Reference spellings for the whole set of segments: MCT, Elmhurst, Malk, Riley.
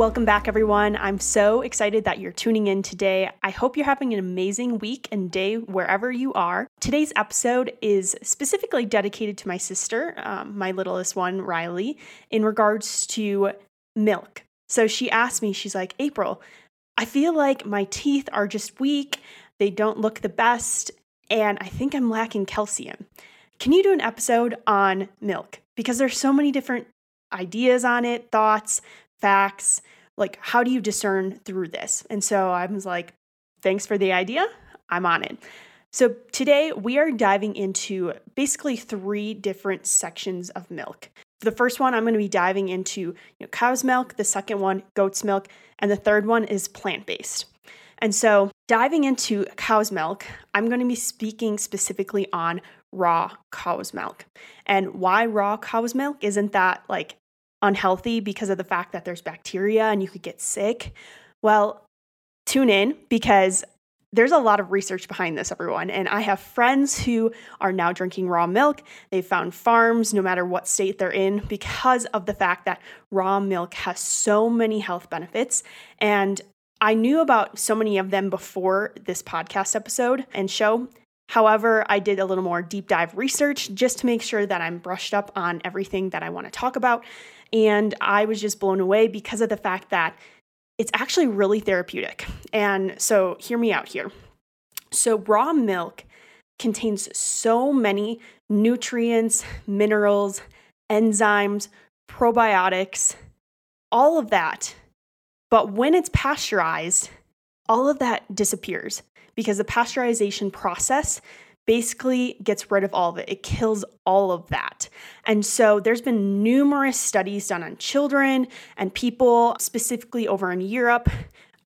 Welcome back, everyone. I'm so excited that you're tuning in today. I hope you're having an amazing week and day wherever you are. Today's episode is specifically dedicated to my sister, my littlest one, Riley, in regards to milk. So she asked me, she's like, April, I feel like my teeth are just weak. They don't look the best. And I think I'm lacking calcium. Can you do an episode on milk? Because there's so many different ideas on it, thoughts, facts, like how do you discern through this? And so I was like, thanks for the idea. I'm on it. So today we are diving into basically three different sections of milk. The first one I'm going to be diving into cow's milk, the second one, goat's milk, and the third one is plant-based. And so diving into cow's milk, I'm going to be speaking specifically on raw cow's milk. And why raw cow's milk? Isn't that like unhealthy because of the fact that there's bacteria and you could get sick? Well, tune in because there's a lot of research behind this, everyone. And I have friends who are now drinking raw milk. They found farms, no matter what state they're in, because of the fact that raw milk has so many health benefits. And I knew about so many of them before this podcast episode and show. However, I did a little more deep dive research just to make sure that I'm brushed up on everything that I want to talk about. And I was just blown away because of the fact that it's actually really therapeutic. And so hear me out here. So raw milk contains so many nutrients, minerals, enzymes, probiotics, all of that. But when it's pasteurized, all of that disappears because the pasteurization process basically gets rid of all of it. It kills all of that. And so there's been numerous studies done on children and people, specifically over in Europe,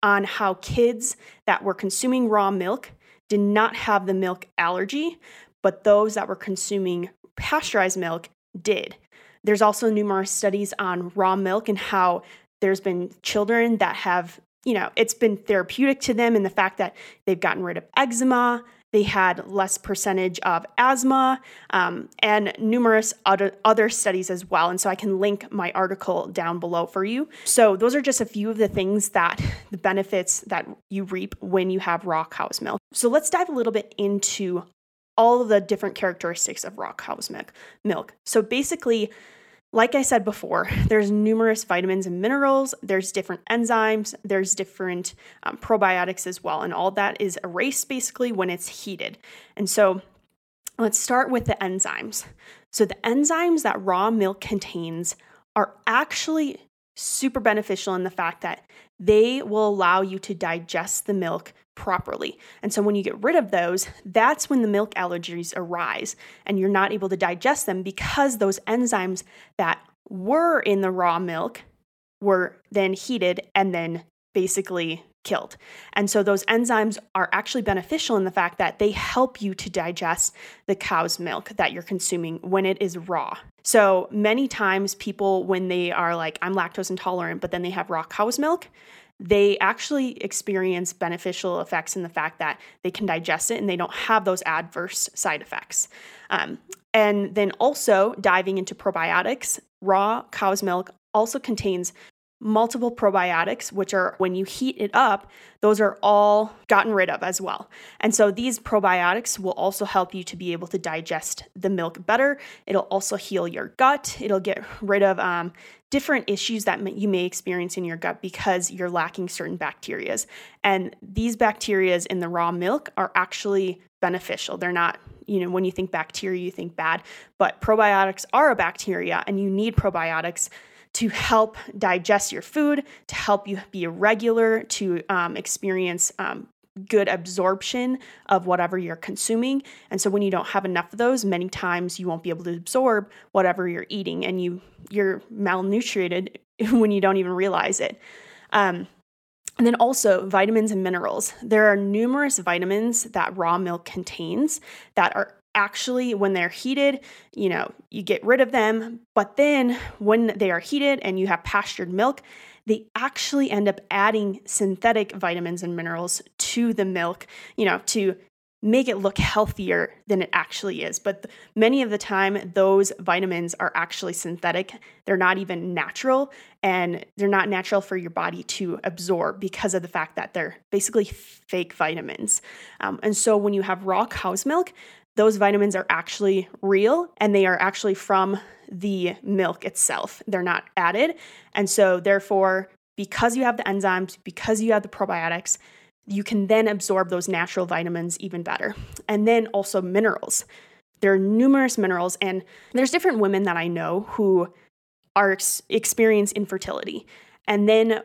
on how kids that were consuming raw milk did not have the milk allergy, but those that were consuming pasteurized milk did. There's also numerous studies on raw milk and how there's been children that have, it's been therapeutic to them in the fact that they've gotten rid of eczema, they had less percentage of asthma, and numerous other studies as well. And so I can link my article down below for you. So those are just a few of the things that the benefits that you reap when you have raw cow's milk. So let's dive a little bit into all of the different characteristics of raw cow's milk. So basically, like I said before, there's numerous vitamins and minerals, there's different enzymes, there's different probiotics as well, and all that is erased basically when it's heated. And so let's start with the enzymes. So the enzymes that raw milk contains are actually super beneficial in the fact that they will allow you to digest the milk properly. And so when you get rid of those, that's when the milk allergies arise and you're not able to digest them because those enzymes that were in the raw milk were then heated and then basically killed. And so those enzymes are actually beneficial in the fact that they help you to digest the cow's milk that you're consuming when it is raw. So many times people, when they are like, I'm lactose intolerant, but then they have raw cow's milk, they actually experience beneficial effects in the fact that they can digest it and they don't have those adverse side effects. And then also diving into probiotics, raw cow's milk also contains multiple probiotics, which are when you heat it up, those are all gotten rid of as well. And so these probiotics will also help you to be able to digest the milk better. It'll also heal your gut. It'll get rid of different issues that you may experience in your gut because you're lacking certain bacteria. And these bacteria in the raw milk are actually beneficial. They're not, when you think bacteria, you think bad, but probiotics are a bacteria and you need probiotics to help digest your food, to help you be a regular, to experience good absorption of whatever you're consuming. And so when you don't have enough of those, many times you won't be able to absorb whatever you're eating and you're malnutrited when you don't even realize it. And then also vitamins and minerals. There are numerous vitamins that raw milk contains that are actually, when they're heated, you get rid of them. But then when they are heated and you have pastured milk, they actually end up adding synthetic vitamins and minerals to the milk, to make it look healthier than it actually is. But many of the time, those vitamins are actually synthetic. They're not even natural, and they're not natural for your body to absorb because of the fact that they're basically fake vitamins. And so when you have raw cow's milk, those vitamins are actually real, and they are actually from the milk itself. They're not added. And so therefore, because you have the enzymes, because you have the probiotics, you can then absorb those natural vitamins even better. And then also minerals. There are numerous minerals, and there's different women that I know who are experience infertility. And then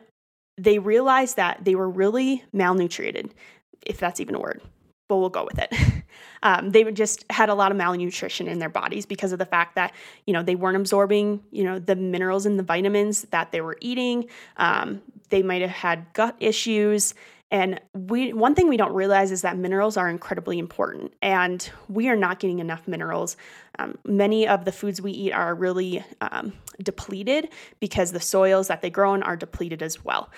they realize that they were really malnutrited, if that's even a word, but we'll go with it. They just had a lot of malnutrition in their bodies because of the fact that, you know, they weren't absorbing, you know, the minerals and the vitamins that they were eating. They might have had gut issues. And one thing we don't realize is that minerals are incredibly important, and we are not getting enough minerals. Many of the foods we eat are really depleted because the soils that they grow in are depleted as well.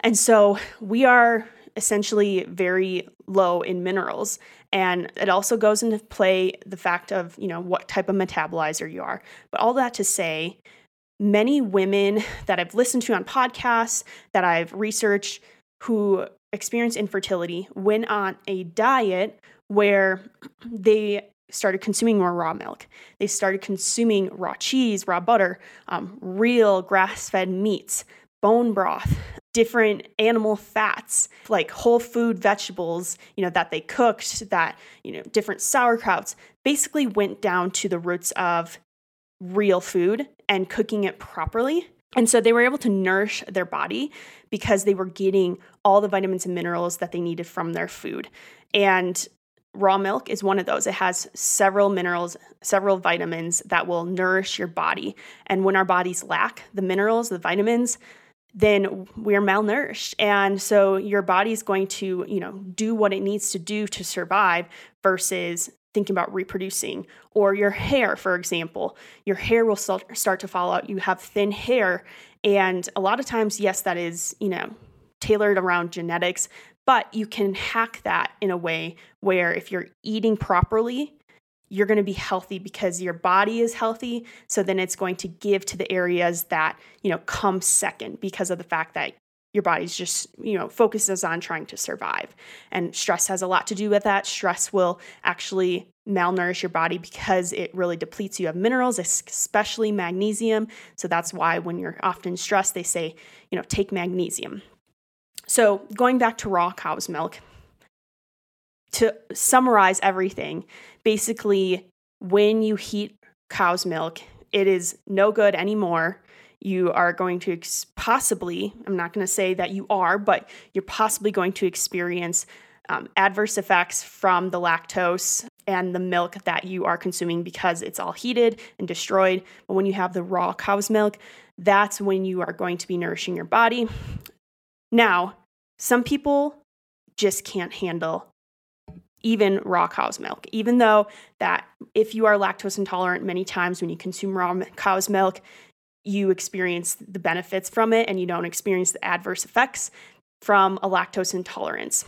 And so we are essentially very low in minerals. And it also goes into play the fact of, you know, what type of metabolizer you are. But all that to say, many women that I've listened to on podcasts, that I've researched, who experienced infertility went on a diet where they started consuming more raw milk. They started consuming raw cheese, raw butter, real grass-fed meats, bone broth, different animal fats, like whole food vegetables, you know, that they cooked, that, you know, different sauerkrauts, basically went down to the roots of real food and cooking it properly. And so they were able to nourish their body because they were getting all the vitamins and minerals that they needed from their food. And raw milk is one of those. It has several minerals, several vitamins that will nourish your body. And when our bodies lack the minerals, the vitamins, then we're malnourished. And so your body's going to, you know, do what it needs to do to survive versus thinking about reproducing. Or your hair, for example, your hair will start to fall out. You have thin hair. And a lot of times, yes, that is, you know, tailored around genetics, but you can hack that in a way where if you're eating properly, you're going to be healthy because your body is healthy. So then it's going to give to the areas that, you know, come second because of the fact that your body's just, you know, focuses on trying to survive. And stress has a lot to do with that. Stress will actually malnourish your body because it really depletes you of minerals, especially magnesium. So that's why when you're often stressed, they say, you know, take magnesium. So going back to raw cow's milk, to summarize everything, basically when you heat cow's milk, it is no good anymore. You are going to possibly, I'm not going to say that you are, but you're possibly going to experience adverse effects from the lactose and the milk that you are consuming because it's all heated and destroyed. But when you have the raw cow's milk, that's when you are going to be nourishing your body. Now, some people just can't handle even raw cow's milk, even though that if you are lactose intolerant, many times when you consume raw cow's milk, you experience the benefits from it and you don't experience the adverse effects from a lactose intolerance.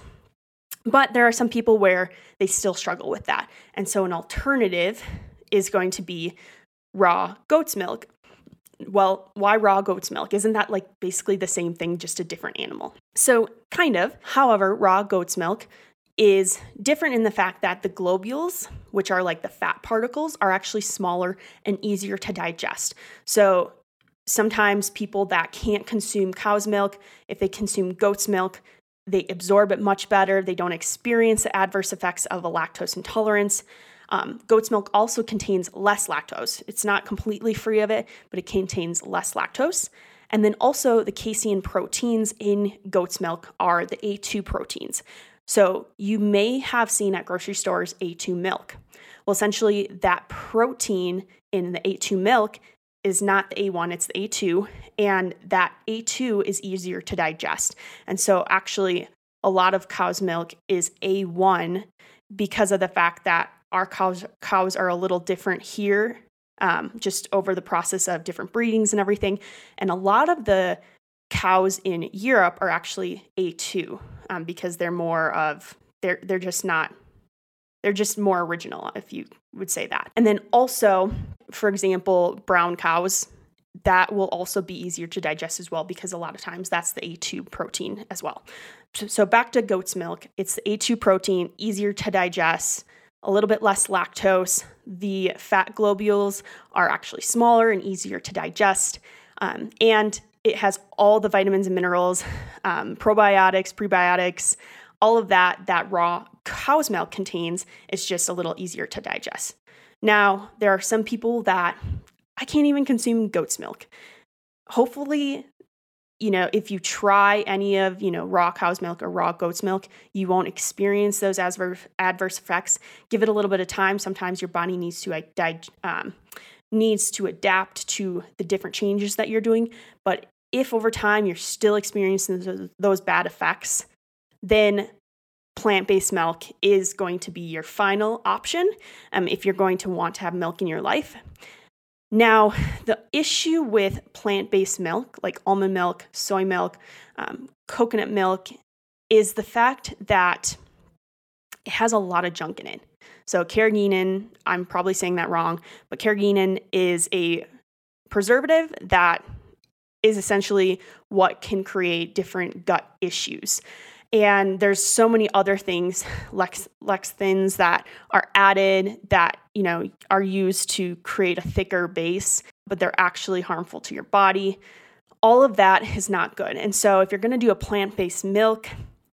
But there are some people where they still struggle with that. And so an alternative is going to be raw goat's milk. Well, why raw goat's milk? Isn't that like basically the same thing, just a different animal? So kind of. However, raw goat's milk is different in the fact that the globules, which are like the fat particles, are actually smaller and easier to digest. So sometimes people that can't consume cow's milk, if they consume goat's milk, they absorb it much better. They don't experience the adverse effects of a lactose intolerance. Goat's milk also contains less lactose. It's not completely free of it, but it contains less lactose. And then also the casein proteins in goat's milk are the A2 proteins. So you may have seen at grocery stores A2 milk. Well, essentially that protein in the A2 milk is not the A1, it's the A2, and that A2 is easier to digest. And so actually a lot of cow's milk is A1 because of the fact that our cows are a little different here, just over the process of different breedings and everything. And a lot of the cows in Europe are actually A2. Because they're more of, they're just not They're just more original, if you would say that. And then also, for example, brown cows, that will also be easier to digest as well, because a lot of times that's the A2 protein as well. So back to goat's milk, it's the A2 protein, easier to digest, a little bit less lactose. The fat globules are actually smaller and easier to digest. And it has all the vitamins and minerals, probiotics, prebiotics, all of that raw cow's milk contains. It's just a little easier to digest. Now, there are some people that I can't even consume goat's milk. Hopefully, if you try any of, raw cow's milk or raw goat's milk, you won't experience those adverse effects. Give it a little bit of time. Sometimes your body needs to adapt to the different changes that you're doing. But if over time you're still experiencing those bad effects, then plant-based milk is going to be your final option if you're going to want to have milk in your life. Now, the issue with plant-based milk, like almond milk, soy milk, coconut milk, is the fact that it has a lot of junk in it. So carrageenan, I'm probably saying that wrong, but carrageenan is a preservative that is essentially what can create different gut issues. And there's so many other things, lecithins that are added that, are used to create a thicker base, but they're actually harmful to your body. All of that is not good. And so if you're going to do a plant-based milk,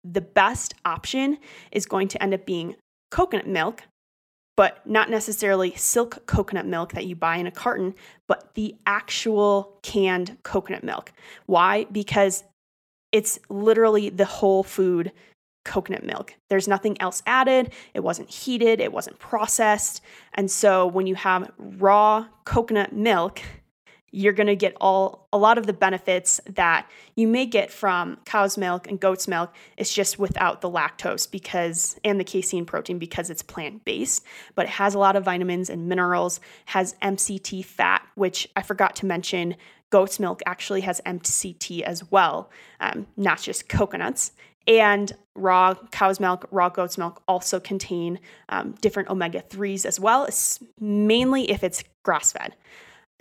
the best option is going to end up being coconut milk, but not necessarily silk coconut milk that you buy in a carton, but the actual canned coconut milk. Why? Because it's literally the whole food coconut milk. There's nothing else added. It wasn't heated. It wasn't processed. And so when you have raw coconut milk, you're going to get a lot of the benefits that you may get from cow's milk and goat's milk. It's just without the lactose and the casein protein because it's plant-based, but it has a lot of vitamins and minerals, has MCT fat, which I forgot to mention. Goat's milk actually has MCT as well, not just coconuts. And raw cow's milk, raw goat's milk also contain different omega-3s as well, mainly if it's grass-fed.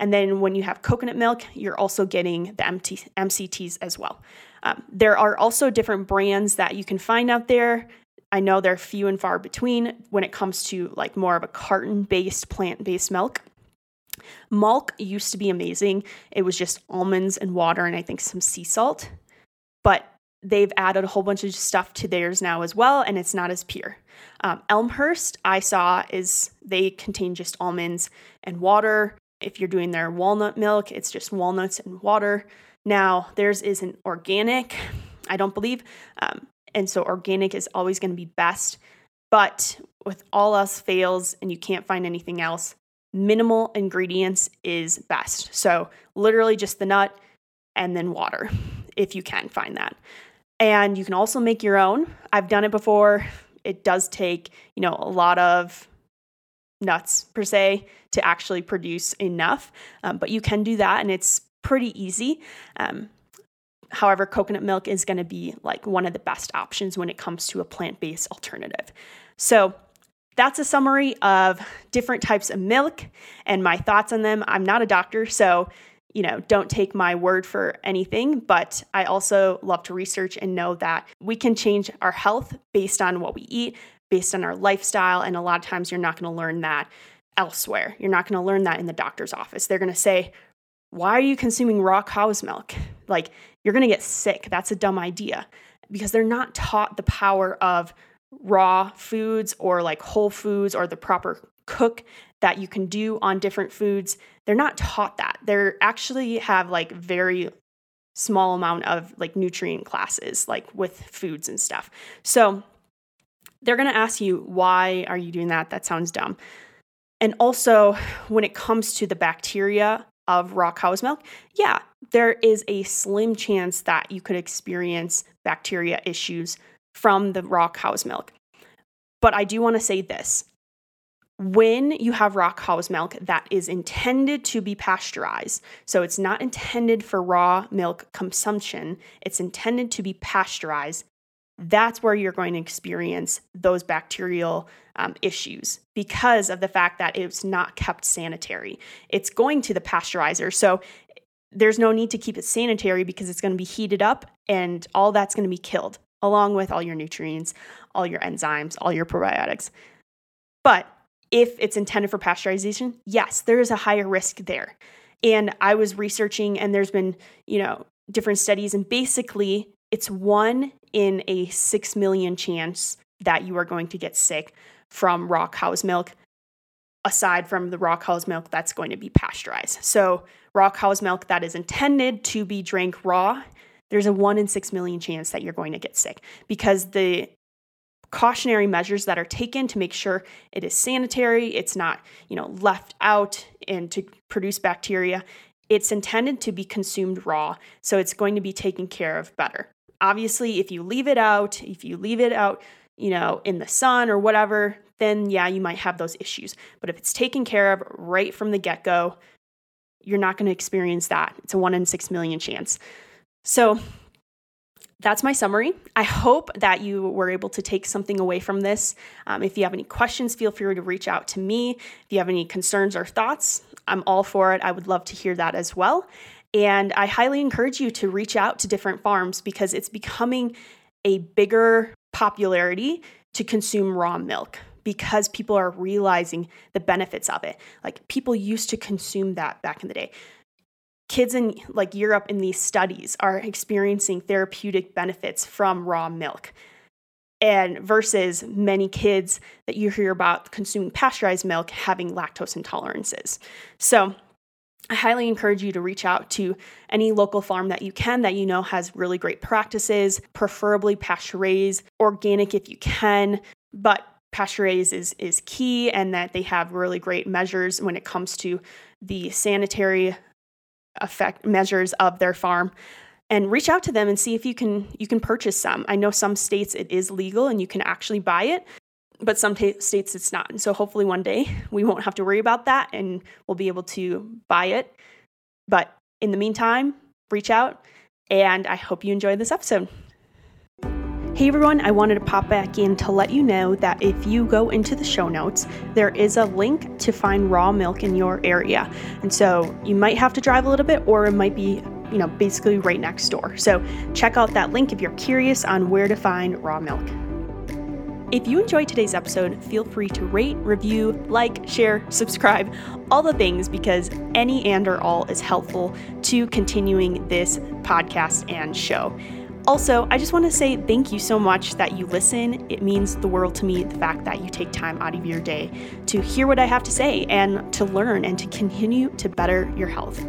And then when you have coconut milk, you're also getting the MCTs as well. There are also different brands that you can find out there. I know they're few and far between when it comes to like more of a carton-based plant-based milk. Malk used to be amazing. It was just almonds and water and I think some sea salt, but they've added a whole bunch of stuff to theirs now as well, and it's not as pure. Elmhurst, I saw, they contain just almonds and water. If you're doing their walnut milk, it's just walnuts and water. Now, theirs isn't organic, I don't believe, and so organic is always going to be best, but with all else fails and you can't find anything else, minimal ingredients is best. So literally just the nut and then water, if you can find that. And you can also make your own. I've done it before. It does take, a lot of nuts per se to actually produce enough, but you can do that and it's pretty easy. However, coconut milk is going to be like one of the best options when it comes to a plant-based alternative. So that's a summary of different types of milk and my thoughts on them. I'm not a doctor, so don't take my word for anything, but I also love to research and know that we can change our health based on what we eat, based on our lifestyle, and a lot of times you're not going to learn that elsewhere. You're not going to learn that in the doctor's office. They're going to say, "Why are you consuming raw cow's milk? Like, you're going to get sick. That's a dumb idea." Because they're not taught the power of raw foods or like whole foods or the proper cook that you can do on different foods. They're not taught that. They actually have like very small amount of like nutrient classes, like with foods and stuff. So they're going to ask you, why are you doing that? That sounds dumb. And also when it comes to the bacteria of raw cow's milk, yeah, there is a slim chance that you could experience bacteria issues from the raw cow's milk. But I do want to say this. When you have raw cow's milk that is intended to be pasteurized, so it's not intended for raw milk consumption, it's intended to be pasteurized, that's where you're going to experience those bacterial issues because of the fact that it's not kept sanitary. It's going to the pasteurizer. So there's no need to keep it sanitary because it's going to be heated up and all that's going to be killed, along with all your nutrients, all your enzymes, all your probiotics. But if it's intended for pasteurization, yes, there is a higher risk there. And I was researching, and there's been, different studies, and basically it's 1 in a 6 million chance that you are going to get sick from raw cow's milk, aside from the raw cow's milk that's going to be pasteurized. So raw cow's milk that is intended to be drank raw, there's a 1 in 6 million chance that you're going to get sick because the cautionary measures that are taken to make sure it is sanitary, it's not, left out and to produce bacteria. It's intended to be consumed raw, so it's going to be taken care of better. Obviously, if you leave it out, in the sun or whatever, then yeah, you might have those issues. But if it's taken care of right from the get-go, you're not going to experience that. It's a 1 in 6 million chance. So that's my summary. I hope that you were able to take something away from this. If you have any questions, feel free to reach out to me. If you have any concerns or thoughts, I'm all for it. I would love to hear that as well. And I highly encourage you to reach out to different farms because it's becoming a bigger popularity to consume raw milk because people are realizing the benefits of it. Like people used to consume that back in the day. Kids in Europe in these studies are experiencing therapeutic benefits from raw milk, and versus many kids that you hear about consuming pasteurized milk having lactose intolerances. So I highly encourage you to reach out to any local farm that you can, that has really great practices, preferably pasture-raised, organic if you can, but pasture-raised is key, and that they have really great measures when it comes to the sanitary effect measures of their farm, and reach out to them and see if you can purchase some. I know some states it is legal and you can actually buy it, but some states it's not. And so hopefully one day we won't have to worry about that and we'll be able to buy it. But in the meantime, reach out, and I hope you enjoyed this episode. Hey everyone, I wanted to pop back in to let you know that if you go into the show notes, there is a link to find raw milk in your area. And so you might have to drive a little bit, or it might be, basically right next door. So check out that link if you're curious on where to find raw milk. If you enjoyed today's episode, feel free to rate, review, like, share, subscribe, all the things, because any and or all is helpful to continuing this podcast and show. Also, I just want to say thank you so much that you listen. It means the world to me, the fact that you take time out of your day to hear what I have to say and to learn and to continue to better your health.